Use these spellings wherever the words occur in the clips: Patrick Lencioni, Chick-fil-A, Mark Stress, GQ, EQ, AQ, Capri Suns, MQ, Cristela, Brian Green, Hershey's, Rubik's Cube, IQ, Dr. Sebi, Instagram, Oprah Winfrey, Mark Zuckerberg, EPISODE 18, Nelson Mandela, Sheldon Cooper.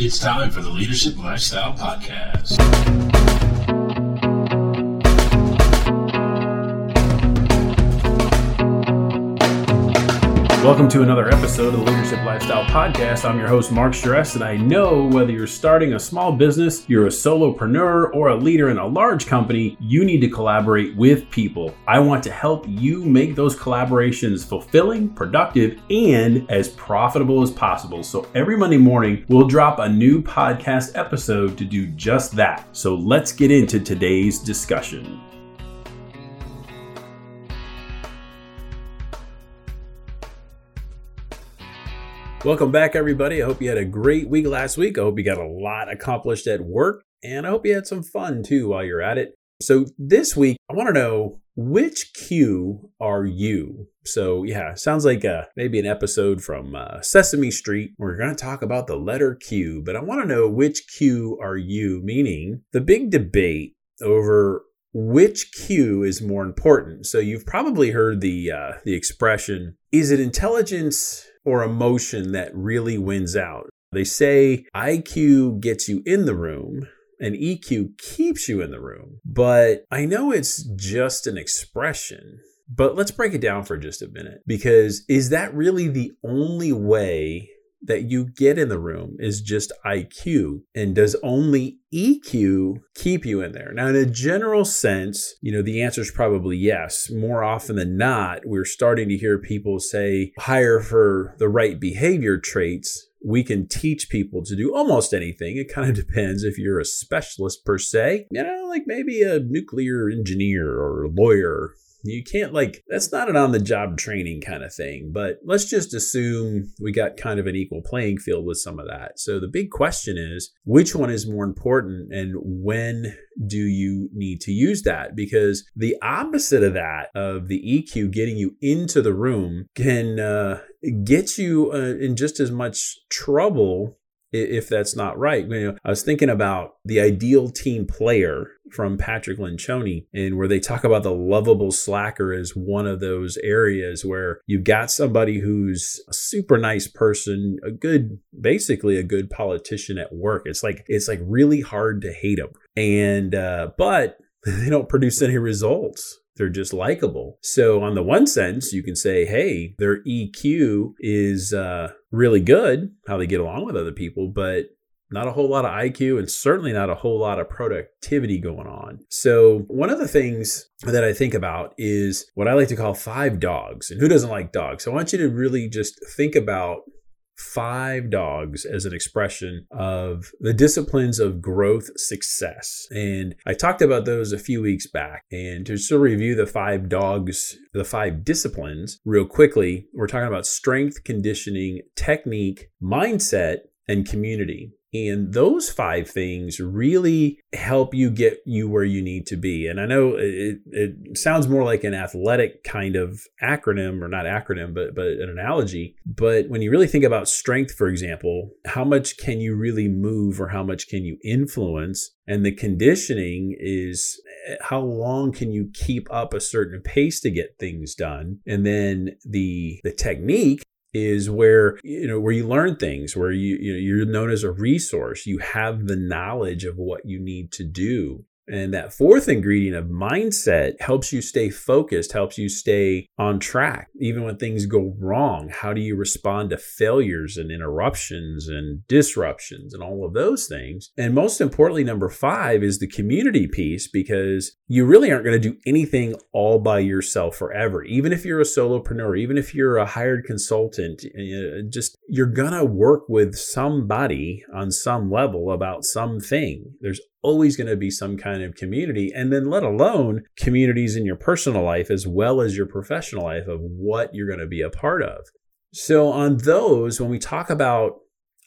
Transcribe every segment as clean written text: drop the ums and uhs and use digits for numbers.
It's time for the Leadership Lifestyle Podcast. Welcome to another episode of the Leadership Lifestyle Podcast. I'm your host, Mark Stress, and I know whether you're starting a small business, you're a solopreneur, or a leader in a large company, you need to collaborate with people. I want to help you make those collaborations fulfilling, productive, and as profitable as possible. So every Monday morning, we'll drop a new podcast episode to do just that. So let's get into today's discussion. Welcome back, everybody. I hope you had a great week last week. I hope you got a lot accomplished at work, and I hope you had some fun too while you're at it. So this week, I want to know, which Q are you? So yeah, sounds like maybe an episode from Sesame Street. We're going to talk about the letter Q, but I want to know which Q are you, meaning the big debate over which Q is more important. So you've probably heard the expression, is it intelligence or emotion that really wins out? They say IQ gets you in the room and EQ keeps you in the room. But I know it's just an expression, but let's break it down for just a minute, because is that really the only way that you get in the room, is just IQ? And does only EQ keep you in there? Now, in a general sense, the answer is probably yes. More often than not, we're starting to hear people say, hire for the right behavior traits. We can teach people to do almost anything. It kind of depends if you're a specialist per se, like maybe a nuclear engineer or a lawyer. You can't, that's not an on-the-job training kind of thing, but let's just assume we got kind of an equal playing field with some of that. So the big question is, which one is more important, and when do you need to use that? Because the opposite of that, of the EQ getting you into the room, can get you in just as much trouble if that's not right. I was thinking about the ideal team player from Patrick Lencioni, and where they talk about the lovable slacker as one of those areas where you've got somebody who's a super nice person, basically a good politician at work. It's like really hard to hate them, and but they don't produce any results. They're just likable. So on the one sense, you can say, hey, their EQ is really good, how they get along with other people, but not a whole lot of IQ, and certainly not a whole lot of productivity going on. So one of the things that I think about is what I like to call 5 dogs. And who doesn't like dogs? So I want you to really just think about 5 dogs as an expression of the disciplines of growth success. And I talked about those a few weeks back. And to still review the 5 dogs, the 5 disciplines real quickly, we're talking about strength, conditioning, technique, mindset, and community. And those 5 things really help you get you where you need to be. And I know it sounds more like an athletic kind of acronym, or not acronym, but an analogy. But when you really think about strength, for example, how much can you really move, or how much can you influence? And the conditioning is how long can you keep up a certain pace to get things done? And then the technique is where you learn things, where you're known as a resource. You have the knowledge of what you need to do. And that 4th ingredient of mindset helps you stay focused, helps you stay on track. Even when things go wrong, how do you respond to failures and interruptions and disruptions and all of those things? And most importantly, number 5 is the community piece, because you really aren't going to do anything all by yourself forever. Even if you're a solopreneur, even if you're a hired consultant, you're going to work with somebody on some level about something. There's always going to be some kind of community, and then let alone communities in your personal life as well as your professional life of what you're going to be a part of. So on those, when we talk about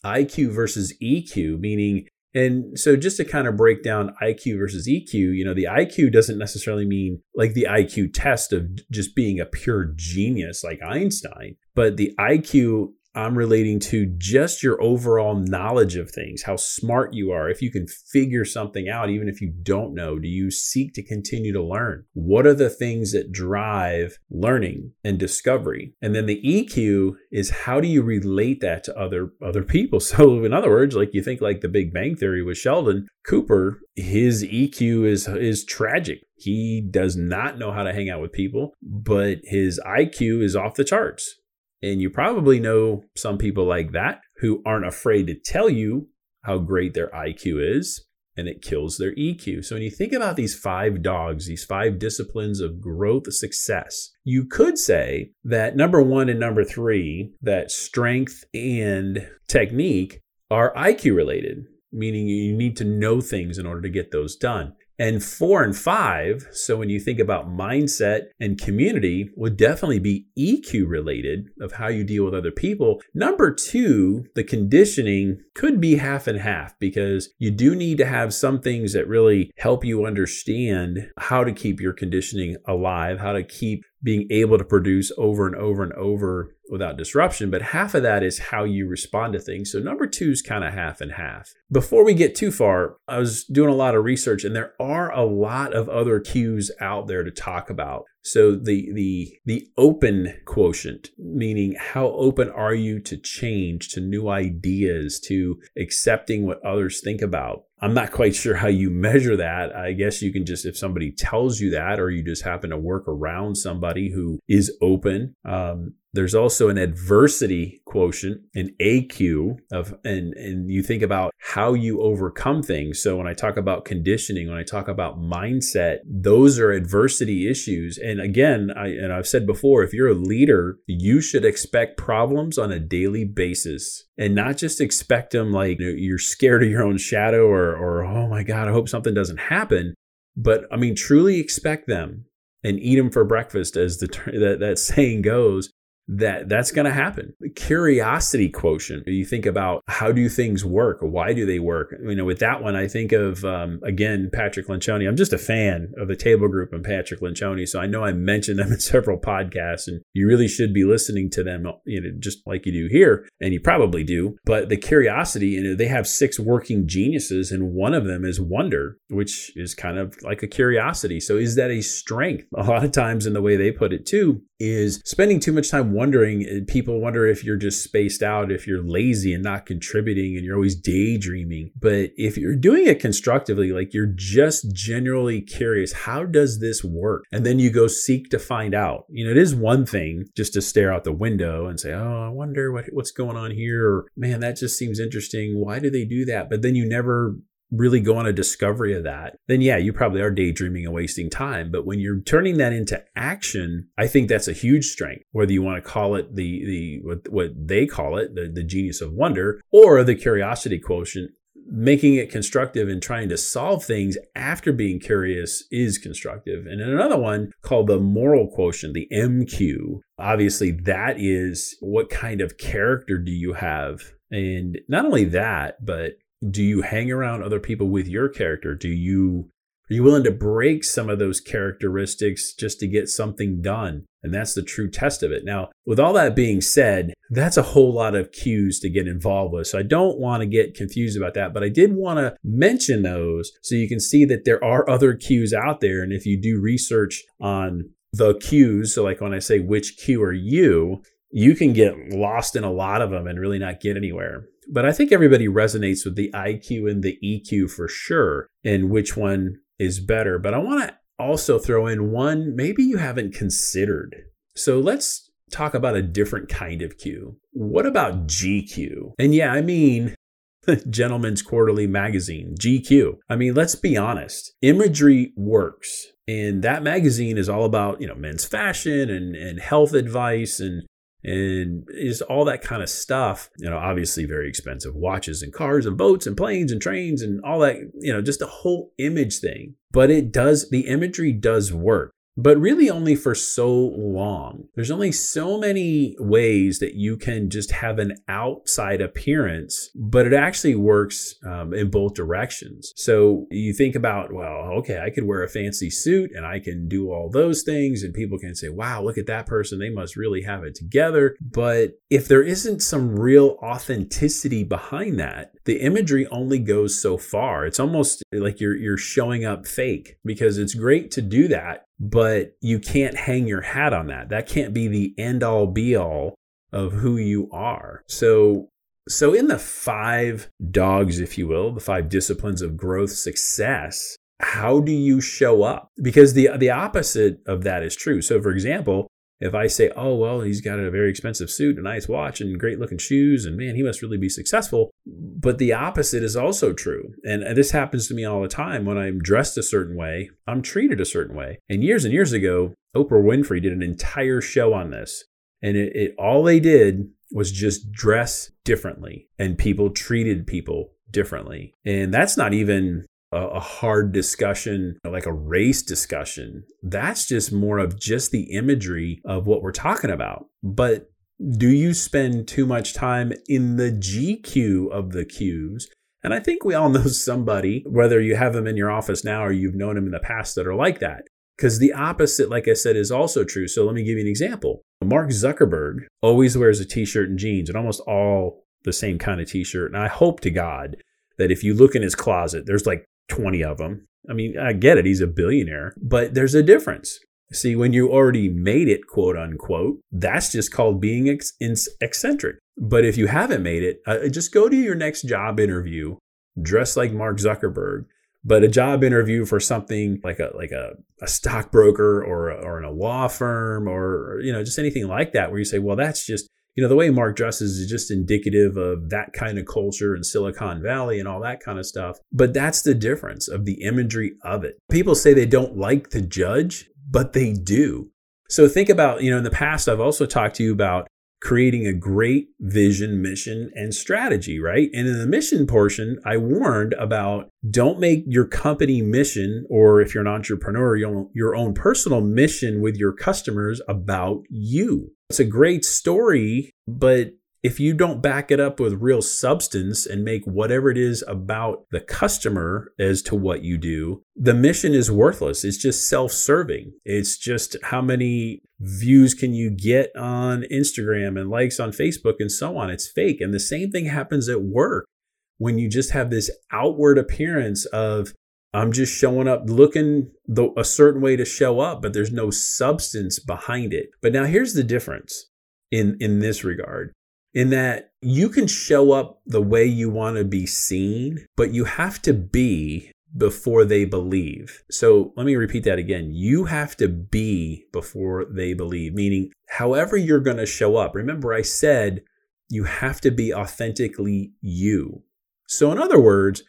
IQ versus EQ, meaning, and so just to kind of break down IQ versus EQ, the IQ doesn't necessarily mean like the IQ test of just being a pure genius like Einstein, but the IQ I'm relating to just your overall knowledge of things, how smart you are. If you can figure something out, even if you don't know, do you seek to continue to learn? What are the things that drive learning and discovery? And then the EQ is how do you relate that to other people? So in other words, like you think like the Big Bang Theory with Sheldon Cooper, his EQ is tragic. He does not know how to hang out with people, but his IQ is off the charts. And you probably know some people like that who aren't afraid to tell you how great their IQ is, and it kills their EQ. So when you think about these 5 dogs, these 5 disciplines of growth success, you could say that number 1 and number 3, that strength and technique are IQ related, meaning you need to know things in order to get those done. And 4 and 5, so when you think about mindset and community, would definitely be EQ related of how you deal with other people. Number 2, the conditioning could be half and half because you do need to have some things that really help you understand how to keep your conditioning alive, how to keep being able to produce over and over and over without disruption, but half of that is how you respond to things. So number 2 is kind of half and half. Before we get too far, I was doing a lot of research and there are a lot of other cues out there to talk about. So the open quotient, meaning how open are you to change, to new ideas, to accepting what others think about. I'm not quite sure how you measure that. I guess you can just, if somebody tells you that, or you just happen to work around somebody who is open. There's also an adversity quotient, an AQ of, and you think about how you overcome things. So when I talk about conditioning, when I talk about mindset, those are adversity issues. And again, I've said before, if you're a leader, you should expect problems on a daily basis and not just expect them like you're scared of your own shadow or oh my God, I hope something doesn't happen. But I mean, truly expect them and eat them for breakfast, as that saying goes. That's going to happen. Curiosity quotient. You think about how do things work? Why do they work? With that one, I think of, again, Patrick Lencioni. I'm just a fan of the Table Group and Patrick Lencioni. So I know I mentioned them in several podcasts and you really should be listening to them, just like you do here. And you probably do. But the curiosity, they have 6 working geniuses and one of them is wonder, which is kind of like a curiosity. So is that a strength? A lot of times in the way they put it too, is spending too much time wondering. People wonder if you're just spaced out, if you're lazy and not contributing and you're always daydreaming. But if you're doing it constructively, like you're just generally curious, how does this work? And then you go seek to find out. It is one thing just to stare out the window and say, oh, I wonder what's going on here. Or, man, that just seems interesting. Why do they do that? But then you never really go on a discovery of that, then yeah, you probably are daydreaming and wasting time. But when you're turning that into action, I think that's a huge strength, whether you want to call it what they call it, the genius of wonder, or the curiosity quotient. Making it constructive and trying to solve things after being curious is constructive. And then another one called the moral quotient, the MQ. Obviously, that is what kind of character do you have? And not only that, but do you hang around other people with your character? Are you willing to break some of those characteristics just to get something done? And that's the true test of it. Now, with all that being said, that's a whole lot of cues to get involved with. So I don't want to get confused about that, but I did want to mention those so you can see that there are other cues out there. And if you do research on the cues, so like when I say, which cue are you? You can get lost in a lot of them and really not get anywhere. But I think everybody resonates with the IQ and the EQ for sure, and which one is better. But I want to also throw in one maybe you haven't considered. So let's talk about a different kind of Q. What about GQ? And yeah, I mean, Gentleman's Quarterly Magazine, GQ. I mean, let's be honest. Imagery works. And that magazine is all about, men's fashion and health advice and just all that kind of stuff, obviously very expensive watches and cars and boats and planes and trains and all that, just the whole image thing. But the imagery does work. but really only for so long. There's only so many ways that you can just have an outside appearance, but it actually works in both directions. So you think about, well, okay, I could wear a fancy suit and I can do all those things and people can say, wow, look at that person. They must really have it together. But if there isn't some real authenticity behind that, the imagery only goes so far. It's almost like you're showing up fake, because it's great to do that, but you can't hang your hat on that. That can't be the end all be all of who you are. So in the 5 dogs, if you will, the 5 disciplines of growth success, how do you show up? Because the opposite of that is true. So for example, if I say, oh, well, he's got a very expensive suit, a nice watch and great looking shoes, and man, he must really be successful. But the opposite is also true. And this happens to me all the time. When I'm dressed a certain way, I'm treated a certain way. And years ago, Oprah Winfrey did an entire show on this. And it all they did was just dress differently. And people treated people differently. And that's not even a hard discussion, like a race discussion. That's just more of just the imagery of what we're talking about. But do you spend too much time in the GQ of the Qs? And I think we all know somebody, whether you have them in your office now or you've known them in the past, that are like that. Because the opposite, like I said, is also true. So let me give you an example. Mark Zuckerberg always wears a t-shirt and jeans, and almost all the same kind of t-shirt. And I hope to God that if you look in his closet, there's like 20 of them. I mean, I get it. He's a billionaire, but there's a difference. See, when you already made it, quote unquote, that's just called being eccentric. But if you haven't made it, just go to your next job interview, dress like Mark Zuckerberg. But a job interview for something like a stockbroker or in a law firm, or, you know, just anything like that, where you say, well, that's just, you know, the way Mark dresses is just indicative of that kind of culture in Silicon Valley and all that kind of stuff. But that's the difference of the imagery of it. People say they don't like to judge, but they do. So think about, you know, in the past, I've also talked to you about creating a great vision, mission, and strategy, right? And in the mission portion, I warned about, don't make your company mission, or if you're an entrepreneur, your own personal mission with your customers about you. It's a great story, but if you don't back it up with real substance and make whatever it is about the customer as to what you do, the mission is worthless. It's just self-serving. It's just how many views can you get on Instagram and likes on Facebook and so on. It's fake. And the same thing happens at work when you just have this outward appearance of, I'm just showing up looking a certain way to show up, but there's no substance behind it. But now here's the difference in this regard. In that you can show up the way you want to be seen, but you have to be before they believe. So let me repeat that again. You have to be before they believe, meaning however you're going to show up. Remember, I said you have to be authentically you. So in other words,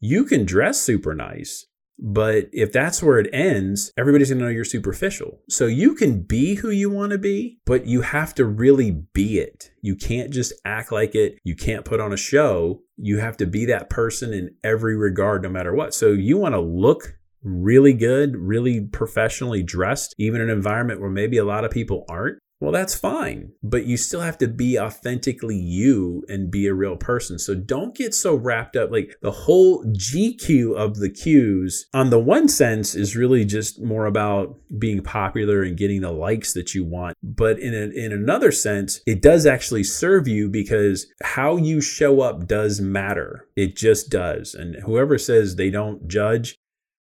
you can dress super nice, but if that's where it ends, everybody's going to know you're superficial. So you can be who you want to be, but you have to really be it. You can't just act like it. You can't put on a show. You have to be that person in every regard, no matter what. So you want to look really good, really professionally dressed, even in an environment where maybe a lot of people aren't. Well, that's fine, but you still have to be authentically you and be a real person. So don't get so wrapped up, like the whole GQ of the Qs on the one sense is really just more about being popular and getting the likes that you want. But in another sense, it does actually serve you, because how you show up does matter. It just does. And whoever says they don't judge,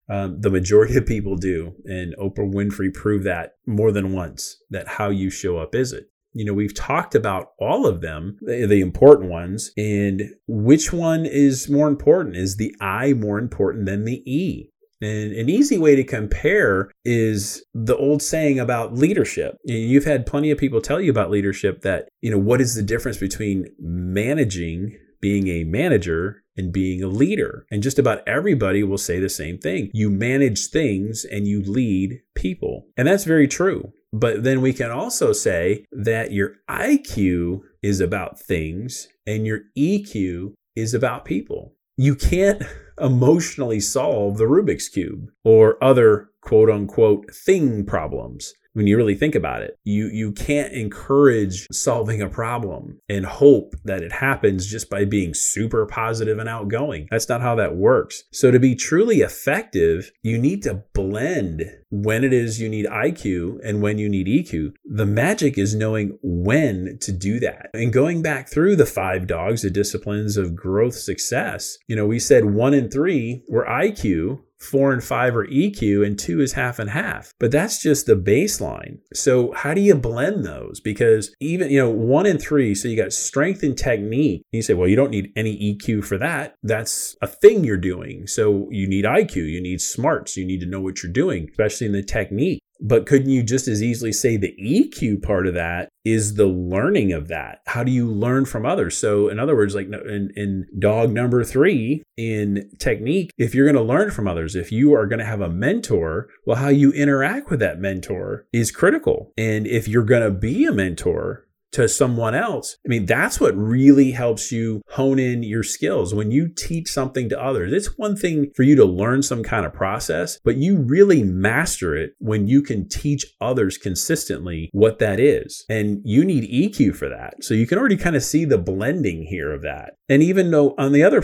the majority of people do. And Oprah Winfrey proved that more than once, that how you show up is it. You know, we've talked about all of them, the important ones, and which one is more important? Is the I more important than the E? And an easy way to compare is the old saying about leadership. You've had plenty of people tell you about leadership that, you know, what is the difference between managing, being a manager, and being a leader. And just about everybody will say the same thing. You manage things and you lead people. And that's very true. But then we can also say that your IQ is about things and your EQ is about people. you can't emotionally solve the Rubik's Cube or other quote unquote thing problems. When you really think about it, you can't encourage solving a problem and hope that it happens just by being super positive and outgoing. That's not how that works. So to be truly effective, you need to blend when it is you need IQ and when you need EQ. The magic is knowing when to do that. And going back through the 5 dogs, the disciplines of growth success, we said 1 and 3 were IQ, 4 and 5 are EQ, and 2 is half and half. But that's just the baseline. So how do you blend those? Because even, 1 and 3, so you got strength and technique. And you say, well, you don't need any EQ for that. That's a thing you're doing. So you need IQ, you need smarts, you need to know what you're doing, especially in the technique. But couldn't you just as easily say the EQ part of that is the learning of that? How do you learn from others? So in other words, like in dog number 3 in technique, if you're going to learn from others, if you are going to have a mentor, well, how you interact with that mentor is critical. And if you're going to be a mentor to someone else, that's what really helps you hone in your skills. When you teach something to others, it's one thing for you to learn some kind of process, but you really master it when you can teach others consistently what that is. And you need EQ for that. So you can already kind of see the blending here of that. And even though on the other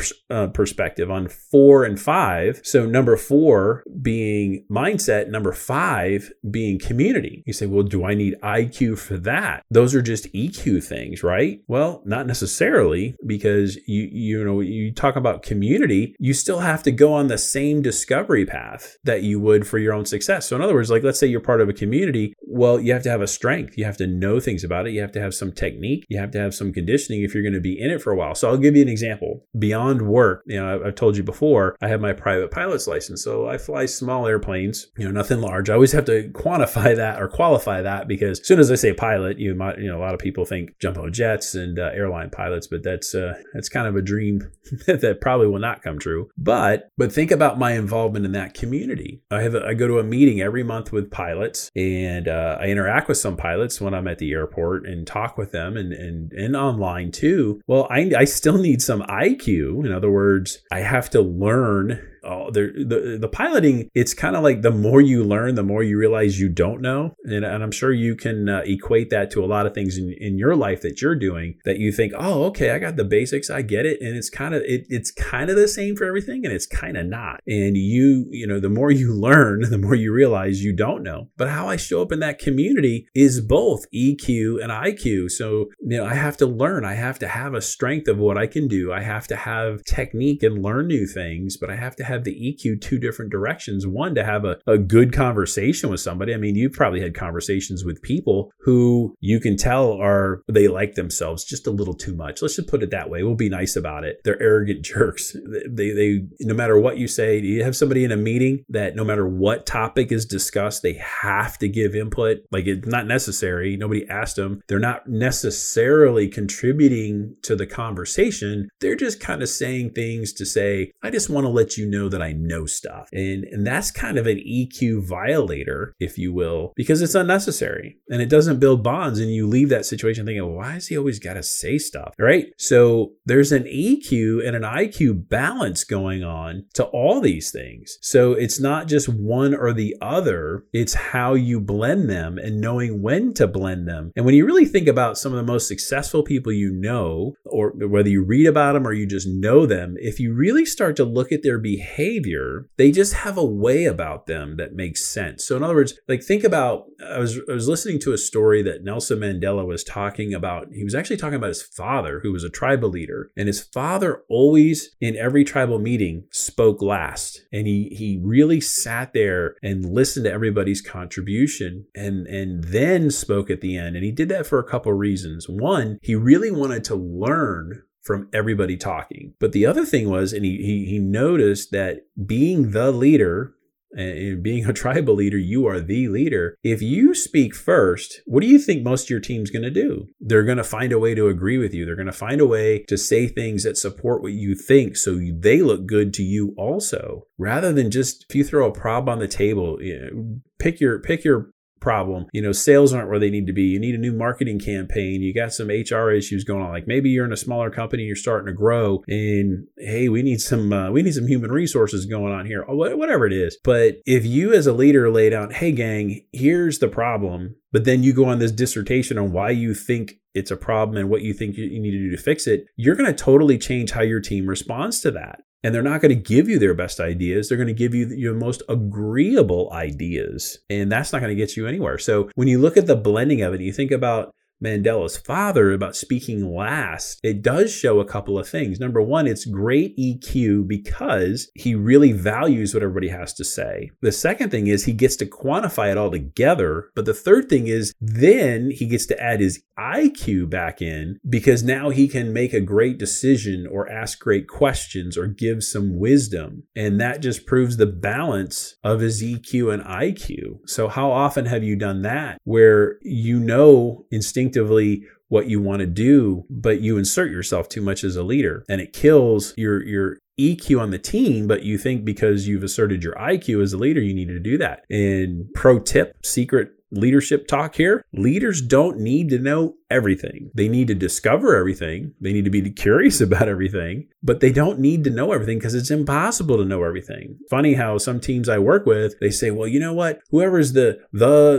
perspective, on 4 and 5, so number 4 being mindset, number 5 being community. You say, well, do I need IQ for that? Those are just EQ things, right? Well, not necessarily, because you talk about community, you still have to go on the same discovery path that you would for your own success. So in other words, like let's say you're part of a community, well, you have to have a strength, you have to know things about it, you have to have some technique, you have to have some conditioning if you're going to be in it for a while. So I'll give you an example. Beyond work, I've told you before, I have my private pilot's license, so I fly small airplanes, nothing large. I always have to quantify that or qualify that, because as soon as I say pilot, you might, a lot of people think jumbo jets and airline pilots, but that's kind of a dream that probably will not come true. But think about my involvement in that community. I go to a meeting every month with pilots, and I interact with some pilots when I'm at the airport and talk with them and online too. Well, I still need some IQ. In other words, I have to learn. The piloting, it's kind of like the more you learn, the more you realize you don't know. And I'm sure you can equate that to a lot of things in your life that you're doing that you think, oh, okay, I got the basics. I get it. And it's kind of the same for everything. And it's kind of not. And the more you learn, the more you realize you don't know. But how I show up in that community is both EQ and IQ. So, I have to learn. I have to have a strength of what I can do. I have to have technique and learn new things, but I have to have the EQ 2 different directions. One, to have a good conversation with somebody. You've probably had conversations with people who you can tell they like themselves just a little too much. Let's just put it that way. We'll be nice about it. They're arrogant jerks. They no matter what you say, you have somebody in a meeting that no matter what topic is discussed, they have to give input. Like, it's not necessary. Nobody asked them. They're not necessarily contributing to the conversation. They're just kind of saying things to say, I just want to let you know that I know stuff. And that's kind of an EQ violator, if you will, because it's unnecessary and it doesn't build bonds. And you leave that situation thinking, why has he always got to say stuff? Right? So there's an EQ and an IQ balance going on to all these things. So it's not just one or the other, it's how you blend them and knowing when to blend them. And when you really think about some of the most successful people or whether you read about them or you just know them, if you really start to look at their behavior, they just have a way about them that makes sense. So in other words, like think about, I was listening to a story that Nelson Mandela was talking about. He was actually talking about his father, who was a tribal leader. And his father always, in every tribal meeting, spoke last. And he really sat there and listened to everybody's contribution and then spoke at the end. And he did that for a couple of reasons. One, he really wanted to learn from everybody talking. But the other thing was, and he noticed that being the leader and being a tribal leader, you are the leader. If you speak first, what do you think most of your team's going to do? They're going to find a way to agree with you. They're going to find a way to say things that support what you think, so they look good to you also. Rather than just, if you throw a problem on the table, pick your problem. You know, sales aren't where they need to be. You need a new marketing campaign. You got some HR issues going on. Like maybe you're in a smaller company, you're starting to grow, and hey, we need some human resources going on here, or whatever it is. But if you as a leader laid out, hey gang, here's the problem, but then you go on this dissertation on why you think it's a problem and what you think you need to do to fix it, you're going to totally change how your team responds to that. And they're not going to give you their best ideas. They're going to give you your most agreeable ideas. And that's not going to get you anywhere. So when you look at the blending of it, you think about Mandela's father, about speaking last, it does show a couple of things. Number one, it's great EQ because he really values what everybody has to say. The second thing is he gets to quantify it all together. But the third thing is then he gets to add his IQ back in because now he can make a great decision or ask great questions or give some wisdom. And that just proves the balance of his EQ and IQ. So how often have you done that where you know instinctively what you want to do, but you insert yourself too much as a leader, and it kills your EQ on the team, but you think because you've asserted your IQ as a leader, you needed to do that. And pro tip, secret leadership talk here. Leaders don't need to know everything. They need to discover everything. They need to be curious about everything, but they don't need to know everything because it's impossible to know everything. Funny how some teams I work with, they say, well, you know what? Whoever's the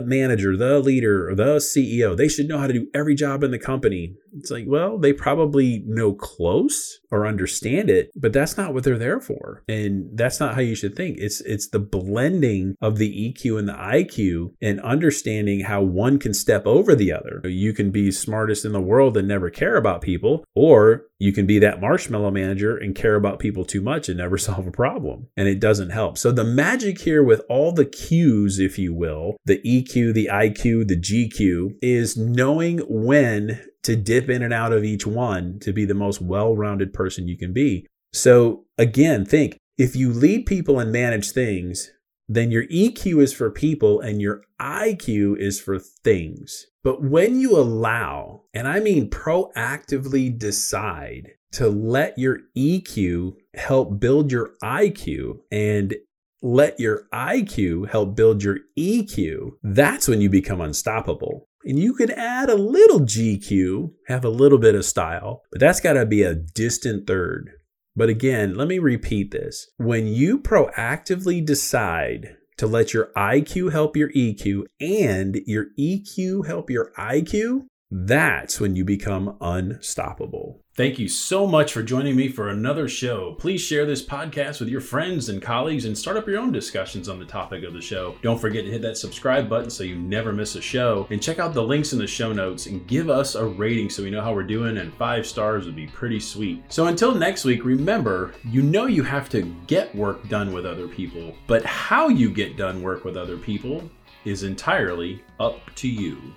manager, the leader, or the CEO, they should know how to do every job in the company. It's like, well, they probably know close or understand it, but that's not what they're there for. And that's not how you should think. It's the blending of the EQ and the IQ and understanding how one can step over the other. You can be smartest in the world and never care about people, or you can be that marshmallow manager and care about people too much and never solve a problem. And it doesn't help. So the magic here with all the cues, if you will, the EQ, the IQ, the GQ, is knowing when to dip in and out of each one to be the most well-rounded person you can be. So again, think, if you lead people and manage things, then your EQ is for people and your IQ is for things. But when you allow, and I mean proactively decide to let your EQ help build your IQ and let your IQ help build your EQ, that's when you become unstoppable. And you can add a little GQ, have a little bit of style, but that's got to be a distant third. But again, let me repeat this. When you proactively decide to let your IQ help your EQ and your EQ help your IQ, that's when you become unstoppable. Thank you so much for joining me for another show. Please share this podcast with your friends and colleagues and start up your own discussions on the topic of the show. Don't forget to hit that subscribe button so you never miss a show. And check out the links in the show notes and give us a rating so we know how we're doing, and 5 stars would be pretty sweet. So until next week, remember, you know you have to get work done with other people, but how you get done work with other people is entirely up to you.